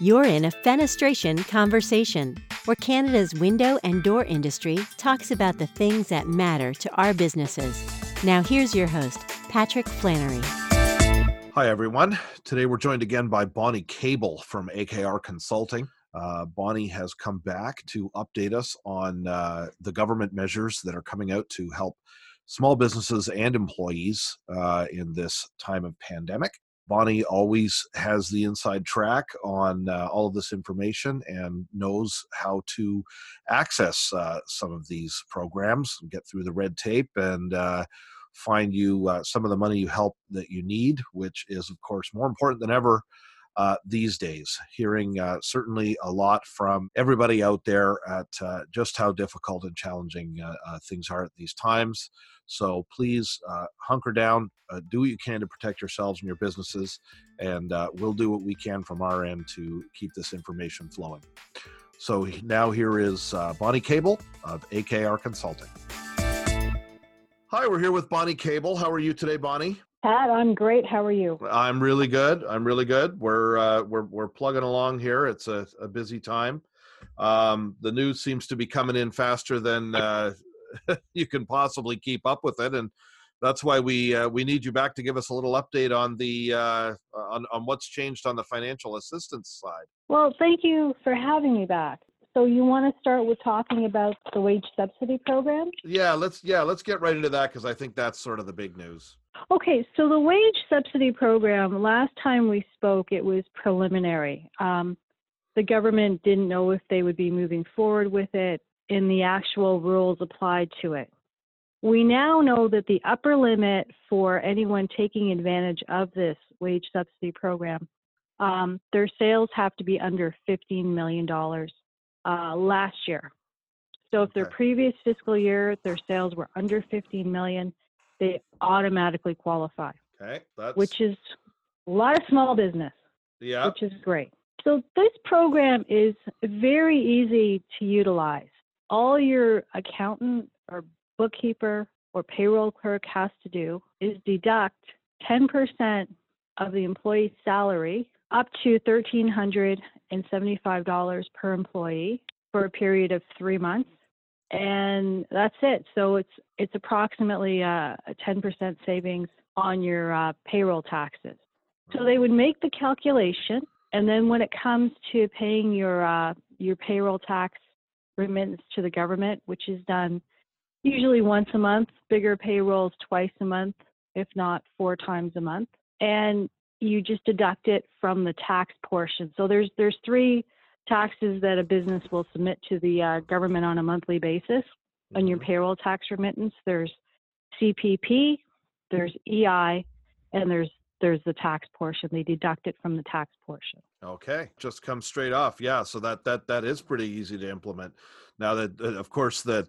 You're in a Fenestration Conversation, where Canada's window and door industry talks about the things that matter to our businesses. Now here's your host, Patrick Flannery. Hi, everyone. Today we're joined again by Bonnie Cable from AKR Consulting. Bonnie has come back to update us on the government measures that are coming out to help small businesses and employees in this time of pandemic. Bonnie always has the inside track on all of this information and knows how to access some of these programs and get through the red tape and find you some of the money that you need, which is, of course, more important than ever these days. Hearing certainly a lot from everybody out there at just how difficult and challenging things are at these times. So please hunker down, do what you can to protect yourselves and your businesses, and we'll do what we can from our end to keep this information flowing. So now here is Bonnie Cable of AKR Consulting. Hi, we're here with Bonnie Cable. How are you today, Bonnie? Pat, I'm great. How are you? I'm really good. We're plugging along here. It's a busy time. The news seems to be coming in faster than you can possibly keep up with it, and that's why we need you back to give us a little update on the on what's changed on the financial assistance side. Well, thank you for having me back. So you want to start with talking about the wage subsidy program? Yeah, let's get right into that because I think that's sort of the big news. Okay, so the wage subsidy program, last time we spoke, it was preliminary. The government didn't know if they would be moving forward with it and the actual rules applied to it. We now know that the upper limit for anyone taking advantage of this wage subsidy program, their sales have to be under $15 million last year. So if their previous fiscal year, their sales were under $15 million, they automatically qualify, which is a lot of small business, which is great. So this program is very easy to utilize. All your accountant or bookkeeper or payroll clerk has to do is deduct 10% of the employee's salary up to $1,375 per employee for a period of 3 months. And that's it. So it's approximately a 10% savings on your payroll taxes. So they would make the calculation, and then when it comes to paying your payroll tax remittance to the government, which is done usually once a month, bigger payrolls twice a month, if not four times a month, and you just deduct it from the tax portion. So there's three taxes that a business will submit to the government on a monthly basis on your payroll tax remittance. There's CPP, there's EI, and there's the tax portion. They deduct it from the tax portion. Okay, just comes straight off. Yeah, so that is pretty easy to implement. Now that of course that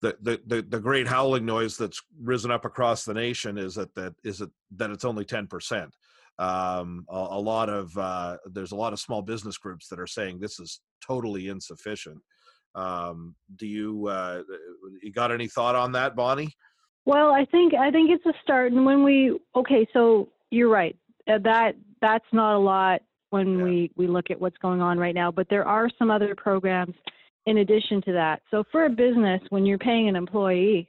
the great howling noise that's risen up across the nation is that it's only 10%. There's a lot of small business groups that are saying this is totally insufficient. Do you got any thought on that, Bonnie? Well, I think it's a start. And so you're right. That's not a lot when we look at what's going on right now, but there are some other programs in addition to that. So for a business, when you're paying an employee,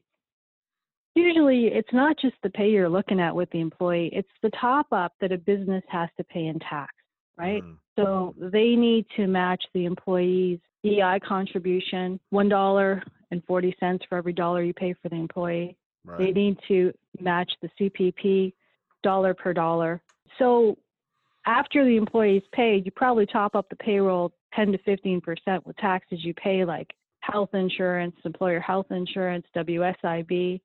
usually it's not just the pay you're looking at with the employee, it's the top up that a business has to pay in tax, right? Mm-hmm. So they need to match the employee's EI contribution, $1.40 for every dollar you pay for the employee. Right. They need to match the CPP dollar per dollar. So after the employee's paid, you probably top up the payroll 10 to 15% with taxes you pay, like health insurance, employer health insurance, WSIB,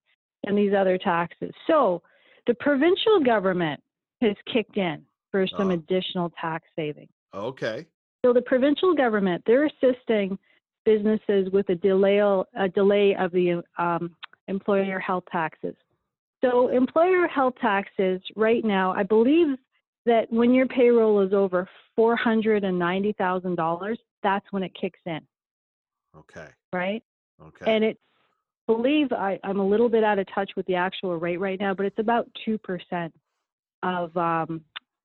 and these other taxes. So the provincial government has kicked in for some additional tax savings. Okay. So the provincial government, they're assisting businesses with a delay of the employer health taxes. So employer health taxes right now, I believe that when your payroll is over $490,000, that's when it kicks in. Okay. Right? Okay. And it's, I'm a little bit out of touch with the actual rate right now, but it's about 2% of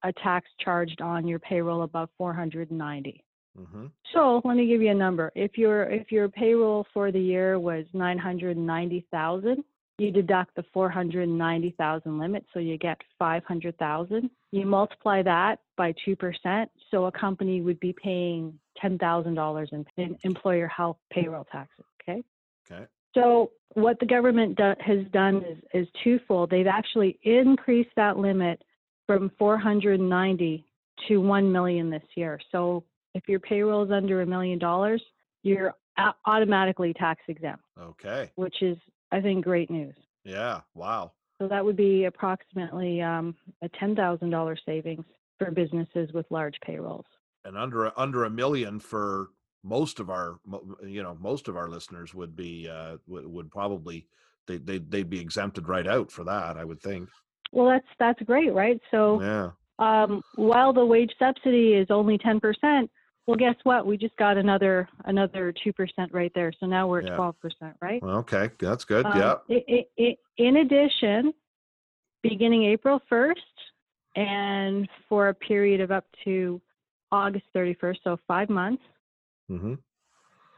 a tax charged on your payroll above 490. Mm-hmm. So let me give you a number. If your payroll for the year was 990,000, you deduct the 490,000 limit, so you get 500,000. You multiply that by 2%, so a company would be paying $10,000 in employer health payroll taxes. Okay. Okay. So what the government has done is twofold. They've actually increased that limit from 490 to 1 million this year. So if your payroll is under $1 million, you're automatically tax exempt. Okay. Which is, I think, great news. Yeah. Wow. So that would be approximately a $10,000 savings for businesses with large payrolls. And under $1 million for most of our, you know, most of our listeners would be would probably they'd be exempted right out for that, I would think. Well, that's great, right? So yeah. While the wage subsidy is only 10%, well, guess what? We just got another 2% right there. So now we're at 12%, right? Okay, that's good. Yeah. In addition, beginning April 1st and for a period of up to August 31st, so 5 months, mm-hmm.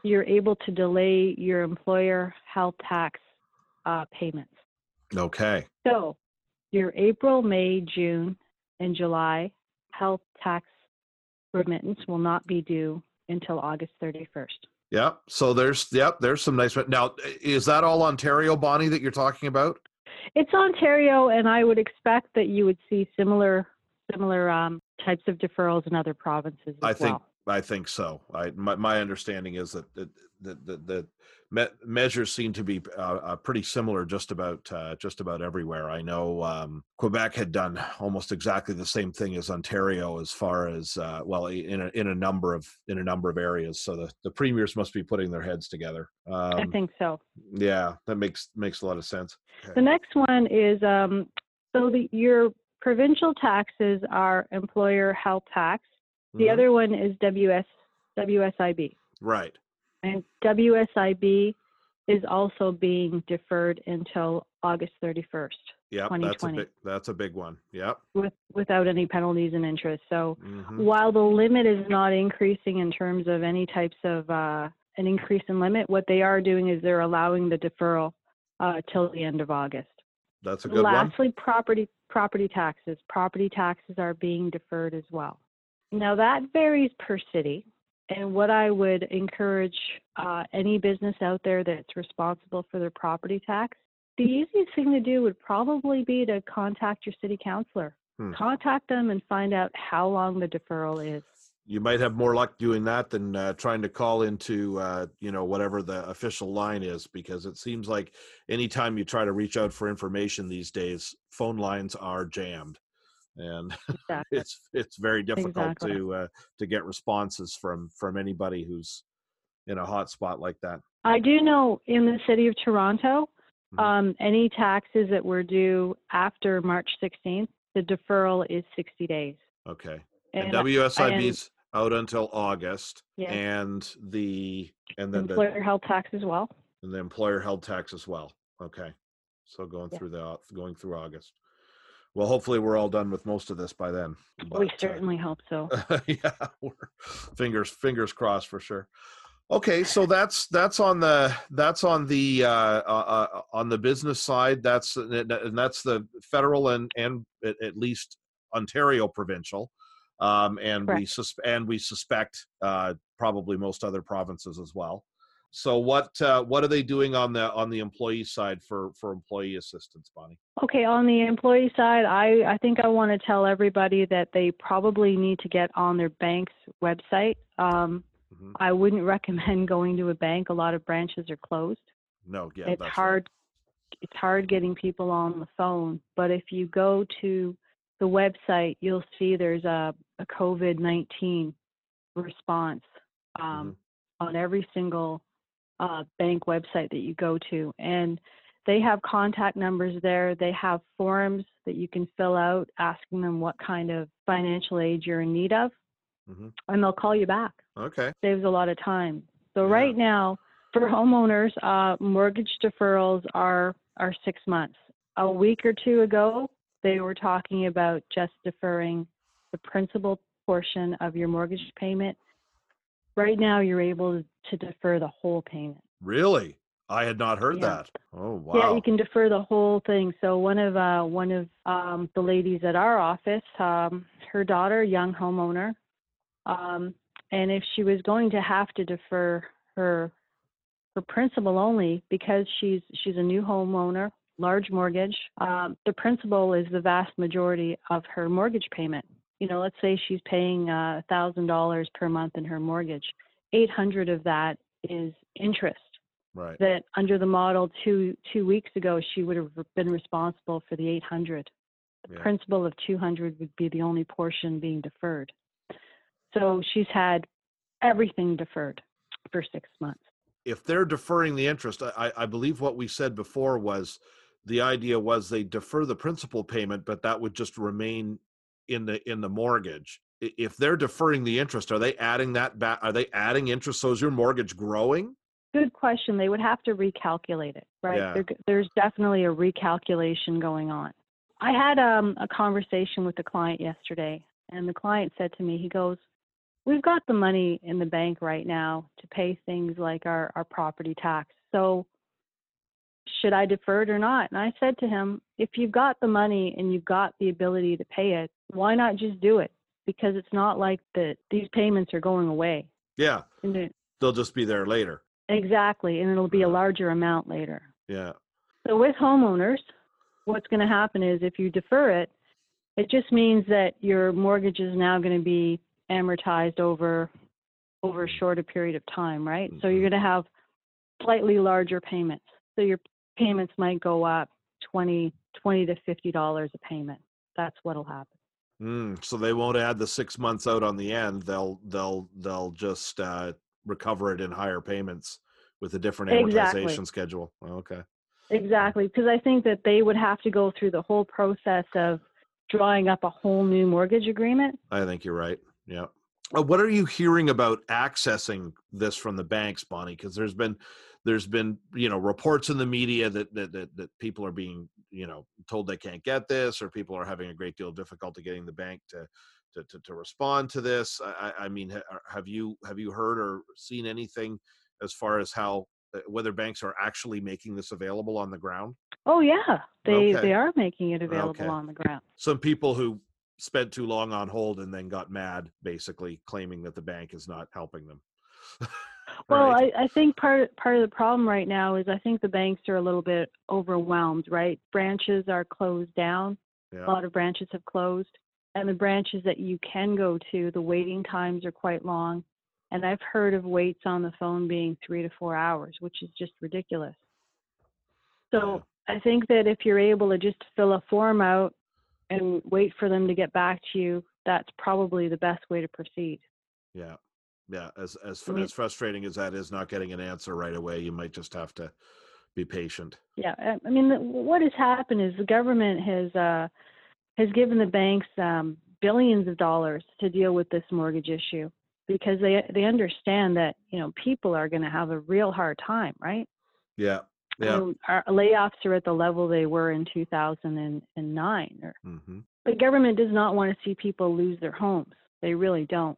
you're able to delay your employer health tax payments. Okay. So your April, May, June, and July health tax remittance will not be due until August 31st. Yep. So there's some nice. Now, is that all Ontario, Bonnie, that you're talking about? It's Ontario, and I would expect that you would see similar types of deferrals in other provinces I think so. My understanding is that the measures seem to be pretty similar just about everywhere. I know Quebec had done almost exactly the same thing as Ontario as far as in a number of areas. So the premiers must be putting their heads together. I think so. Yeah, that makes a lot of sense. Okay. The next one is your provincial taxes are employer health tax. The mm-hmm. other one is WSIB. Right. And WSIB is also being deferred until August 31st, 2020. That's a big one. Yep. Without any penalties and interest. So mm-hmm. while the limit is not increasing in terms of any types of an increase in limit, what they are doing is they're allowing the deferral till the end of August. That's a good one. Lastly, property taxes. Property taxes are being deferred as well. Now that varies per city, and what I would encourage any business out there that's responsible for their property tax, the easiest thing to do would probably be to contact your city councilor. Contact them and find out how long the deferral is. You might have more luck doing that than trying to call into, whatever the official line is, because it seems like anytime you try to reach out for information these days, phone lines are jammed. And exactly. it's very difficult exactly. To get responses from anybody who's in a hot spot like that. I do know in the city of Toronto, mm-hmm. Any taxes that were due after March 16th, the deferral is 60 days. Okay. And WSIB's out until August. Yes. And then employer health tax as well. And the employer health tax as well. Okay. So going through August. Well, hopefully we're all done with most of this by then. But, we certainly hope so. Yeah, fingers crossed for sure. Okay, so that's on the business side. That's the federal and at least Ontario provincial, and we suspect probably most other provinces as well. So what are they doing on the employee side for employee assistance, Bonnie? Okay, on the employee side, I think I want to tell everybody that they probably need to get on their bank's website. Mm-hmm. I wouldn't recommend going to a bank. A lot of branches are closed. No, yeah, it's hard. Right. It's hard getting people on the phone. But if you go to the website, you'll see there's a COVID-19 response on every single bank website that you go to, and they have contact numbers there. They have forms that you can fill out asking them what kind of financial aid you're in need of, mm-hmm. and they'll call you back. Okay. Saves a lot of time. So yeah. Right now for homeowners, mortgage deferrals are 6 months. A week or two ago, they were talking about just deferring the principal portion of your mortgage payment. Right now, you're able to defer the whole payment. Really? I had not heard that. Oh, wow. Yeah, you can defer the whole thing. So one of the ladies at our office, her daughter, young homeowner, and if she was going to have to defer her principal only, because she's a new homeowner, large mortgage, the principal is the vast majority of her mortgage payment. You know, let's say she's paying $1,000 per month in her mortgage. $800 of that is interest. Right. That under the model two weeks ago, she would have been responsible for the $800. The principal of $200 would be the only portion being deferred. So she's had everything deferred for 6 months. If they're deferring the interest, I believe what we said before was the idea was they defer the principal payment, but that would just remain in the mortgage. If they're deferring the interest, are they adding that back? Are they adding interest? So is your mortgage growing? Good question. They would have to recalculate it, right? Yeah. There's definitely a recalculation going on. I had a conversation with a client yesterday, and the client said to me, he goes, we've got the money in the bank right now to pay things like our property tax. So should I defer it or not? And I said to him, if you've got the money and you've got the ability to pay it, why not just do it? Because it's not like that these payments are going away. Yeah, they'll just be there later. Exactly, and it'll be a larger amount later. Yeah. So with homeowners, what's going to happen is if you defer it, it just means that your mortgage is now going to be amortized over a shorter period of time, right? Mm-hmm. So you're going to have slightly larger payments. So your payments might go up $20 to $50 a payment. That's what'll happen. So they won't add the 6 months out on the end. They'll just recover it in higher payments with a different amortization schedule. Okay. Exactly. Because I think that they would have to go through the whole process of drawing up a whole new mortgage agreement. I think you're right. Yeah. What are you hearing about accessing this from the banks, Bonnie? Because there's been, you know, reports in the media that people are being, you know, told they can't get this, or people are having a great deal of difficulty getting the bank to respond to this. I mean, have you heard or seen anything as far as whether banks are actually making this available on the ground? Oh yeah, they are making it available on the ground. Some people who spent too long on hold and then got mad, basically claiming that the bank is not helping them. Well, right. I think part of the problem right now is I think the banks are a little bit overwhelmed, right? Branches are closed down. Yeah. A lot of branches have closed. And the branches that you can go to, the waiting times are quite long. And I've heard of waits on the phone being 3 to 4 hours, which is just ridiculous. So I think that if you're able to just fill a form out and wait for them to get back to you, that's probably the best way to proceed. Yeah. Yeah. As frustrating as that is, not getting an answer right away, you might just have to be patient. Yeah. I mean, what has happened is the government has given the banks billions of dollars to deal with this mortgage issue, because they understand that, you know, people are going to have a real hard time, right? Yeah. Yeah. I mean, our layoffs are at the level they were in 2009. Mm-hmm. The government does not want to see people lose their homes. They really don't.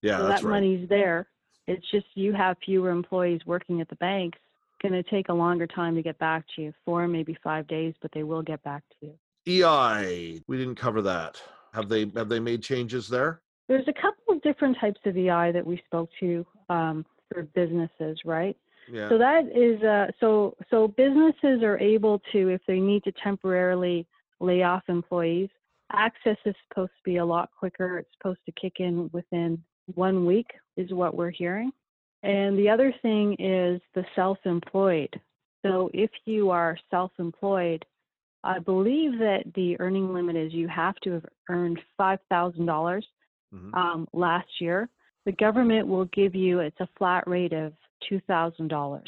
Yeah, so that's right. Money's there. It's just you have fewer employees working at the banks. Going to take a longer time to get back to you, 4, maybe 5 days, but they will get back to you. EI, we didn't cover that. Have they made changes there? There's a couple of different types of EI that we spoke to for businesses, right? Yeah. So that is so businesses are able to, if they need to temporarily lay off employees, access is supposed to be a lot quicker. It's supposed to kick in within 1 week is what we're hearing. And the other thing is the self-employed. So if you are self-employed, I believe that the earning limit is you have to have earned $5,000 last year. The government will give you, it's a flat rate of $2,000.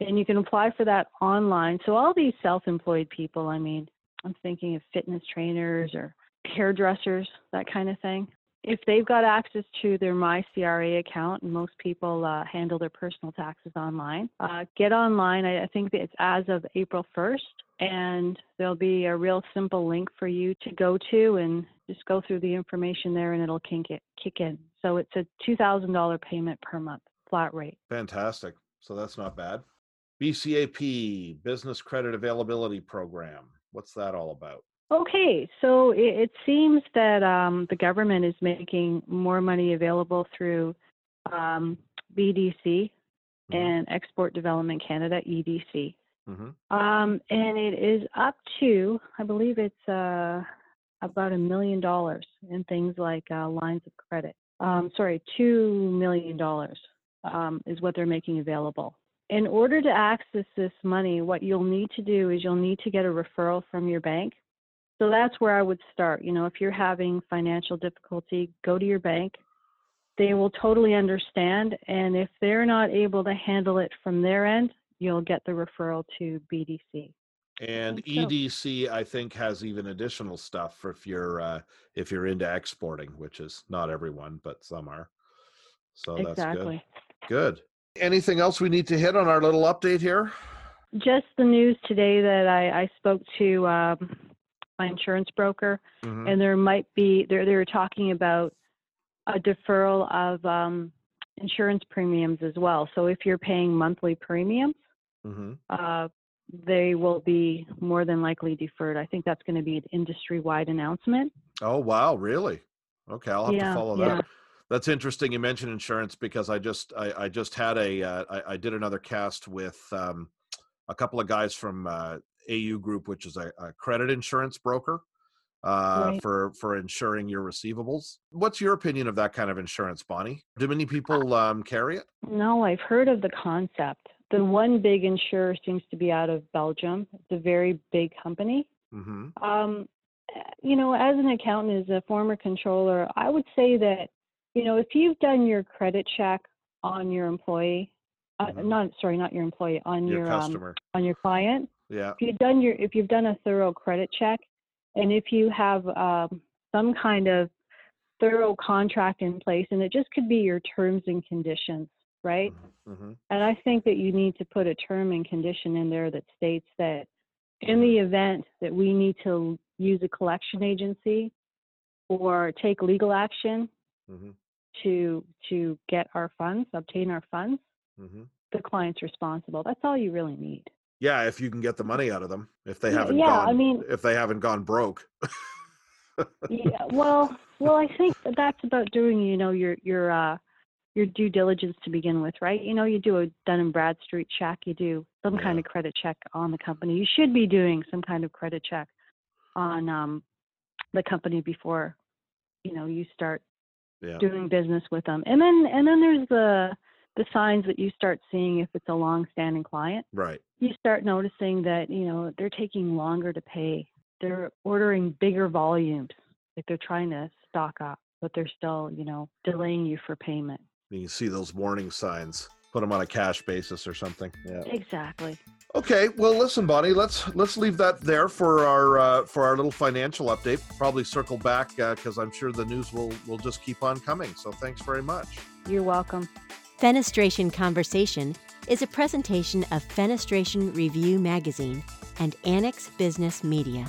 And you can apply for that online. So all these self-employed people, I mean, I'm thinking of fitness trainers or hairdressers, that kind of thing. If they've got access to their My CRA account, and most people handle their personal taxes online, get online. I think it's as of April 1st. and there'll be a real simple link for you to go to and just go through the information there, and it'll kick in. So it's a $2,000 payment per month flat rate. Fantastic. So that's not bad. BCAP, Business Credit Availability Program. What's that all about? Okay, so it seems that the government is making more money available through BDC mm-hmm. and Export Development Canada, EDC. Mm-hmm. And it is up to, I believe it's about $1 million in things like lines of credit. Sorry, $2 million is what they're making available. In order to access this money, what you'll need to do is you'll need to get a referral from your bank. So that's where I would start. You know, if you're having financial difficulty, go to your bank. They will totally understand. And if they're not able to handle it from their end, you'll get the referral to BDC. And EDC, I think, has even additional stuff for if you're into exporting, which is not everyone, but some are. So that's exactly. Good. Anything else we need to hit on our little update here? Just the news today that I spoke to my insurance broker, mm-hmm. and there might be, they were talking about a deferral of insurance premiums as well. So if you're paying monthly premiums, mm-hmm. They will be more than likely deferred. I think that's going to be an industry-wide announcement. Oh, wow, really? Okay, I'll have to follow that. That's interesting you mentioned insurance, because I just had I did another cast with a couple of guys from AU Group, which is a credit insurance broker right. for insuring your receivables. What's your opinion of that kind of insurance, Bonnie? Do many people carry it? No, I've heard of the concept. The one big insurer seems to be out of Belgium. It's a very big company. Mm-hmm. You know, as an accountant, as a former controller, I would say that, you know, if you've done your credit check on your employee, mm-hmm. on your customer, on your client. Yeah. If you've done a thorough credit check, and if you have some kind of thorough contract in place, and it just could be your terms and conditions, right? Mm-hmm. And I think that you need to put a term and condition in there that states that in the event that we need to use a collection agency or take legal action. Mm-hmm. to get our funds, obtain our funds, mm-hmm. the client's responsible. That's all you really need. Yeah, if you can get the money out of them, if they haven't if they haven't gone broke. Yeah, well, I think that's about doing, you know, your due diligence to begin with, right? You know, you do a Dun and Bradstreet check, you do some kind of credit check on the company. You should be doing some kind of credit check on the company before, you know, you start doing business with them. And then there's the signs that you start seeing if it's a long-standing client. Right. You start noticing that, you know, they're taking longer to pay. They're ordering bigger volumes. Like they're trying to stock up, but they're still, you know, delaying you for payment. You can see those warning signs. Put them on a cash basis or something. Yeah. Exactly. Okay, well, listen, Bonnie, let's leave that there for our little financial update. Probably circle back because I'm sure the news will just keep on coming. So thanks very much. You're welcome. Fenestration Conversation is a presentation of Fenestration Review Magazine and Annex Business Media.